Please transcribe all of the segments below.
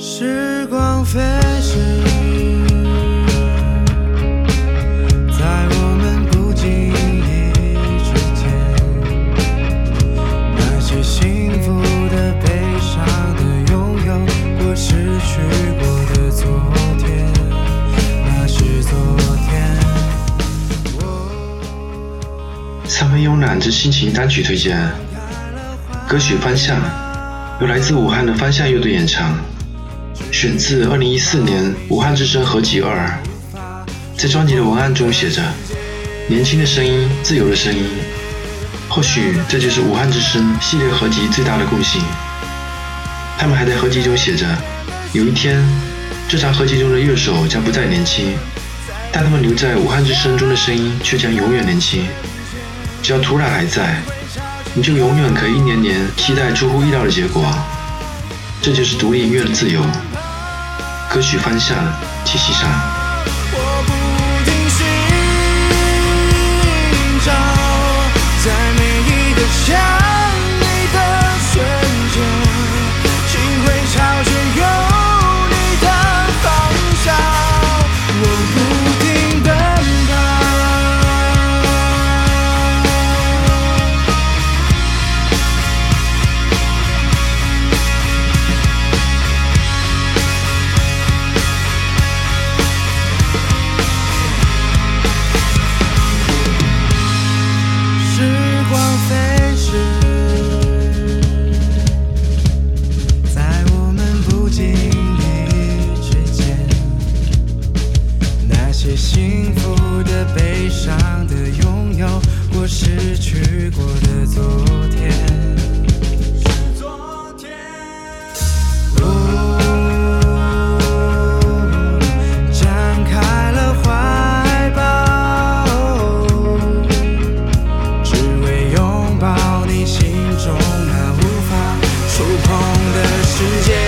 时光飞逝，在我们不经意之间，那些幸福的、悲伤的、拥有过、失去过的昨天，那是昨天。三分慵懒之心情单曲推荐，歌曲《方向》由来自武汉的方向乐队演唱，选自2014年武汉之声合集2。在专辑的文案中写着：“年轻的声音，自由的声音。”或许这就是武汉之声系列合集最大的共性。他们还在合集中写着：“有一天，这张合集中的乐手将不再年轻，但他们留在武汉之声中的声音却将永远年轻。只要土壤还在，你就永远可以一年年期待出乎意料的结果。”这就是独立音乐的自由。歌曲《方向》，七七上。幸福的、悲伤的、拥有过、失去过的昨天，是昨天。展开了怀抱，只为拥抱你心中那无法触碰的世界。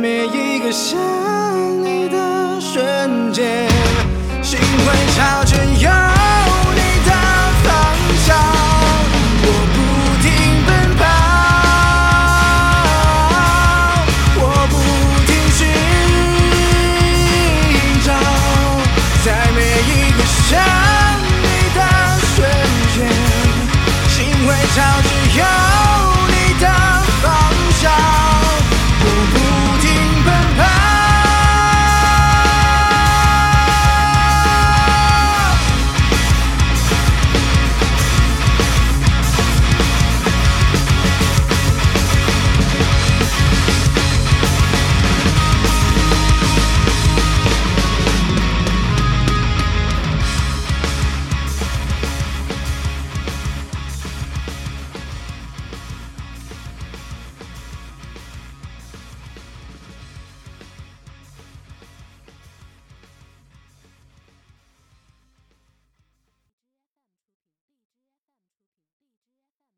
每一个想你的瞬间，心会潮。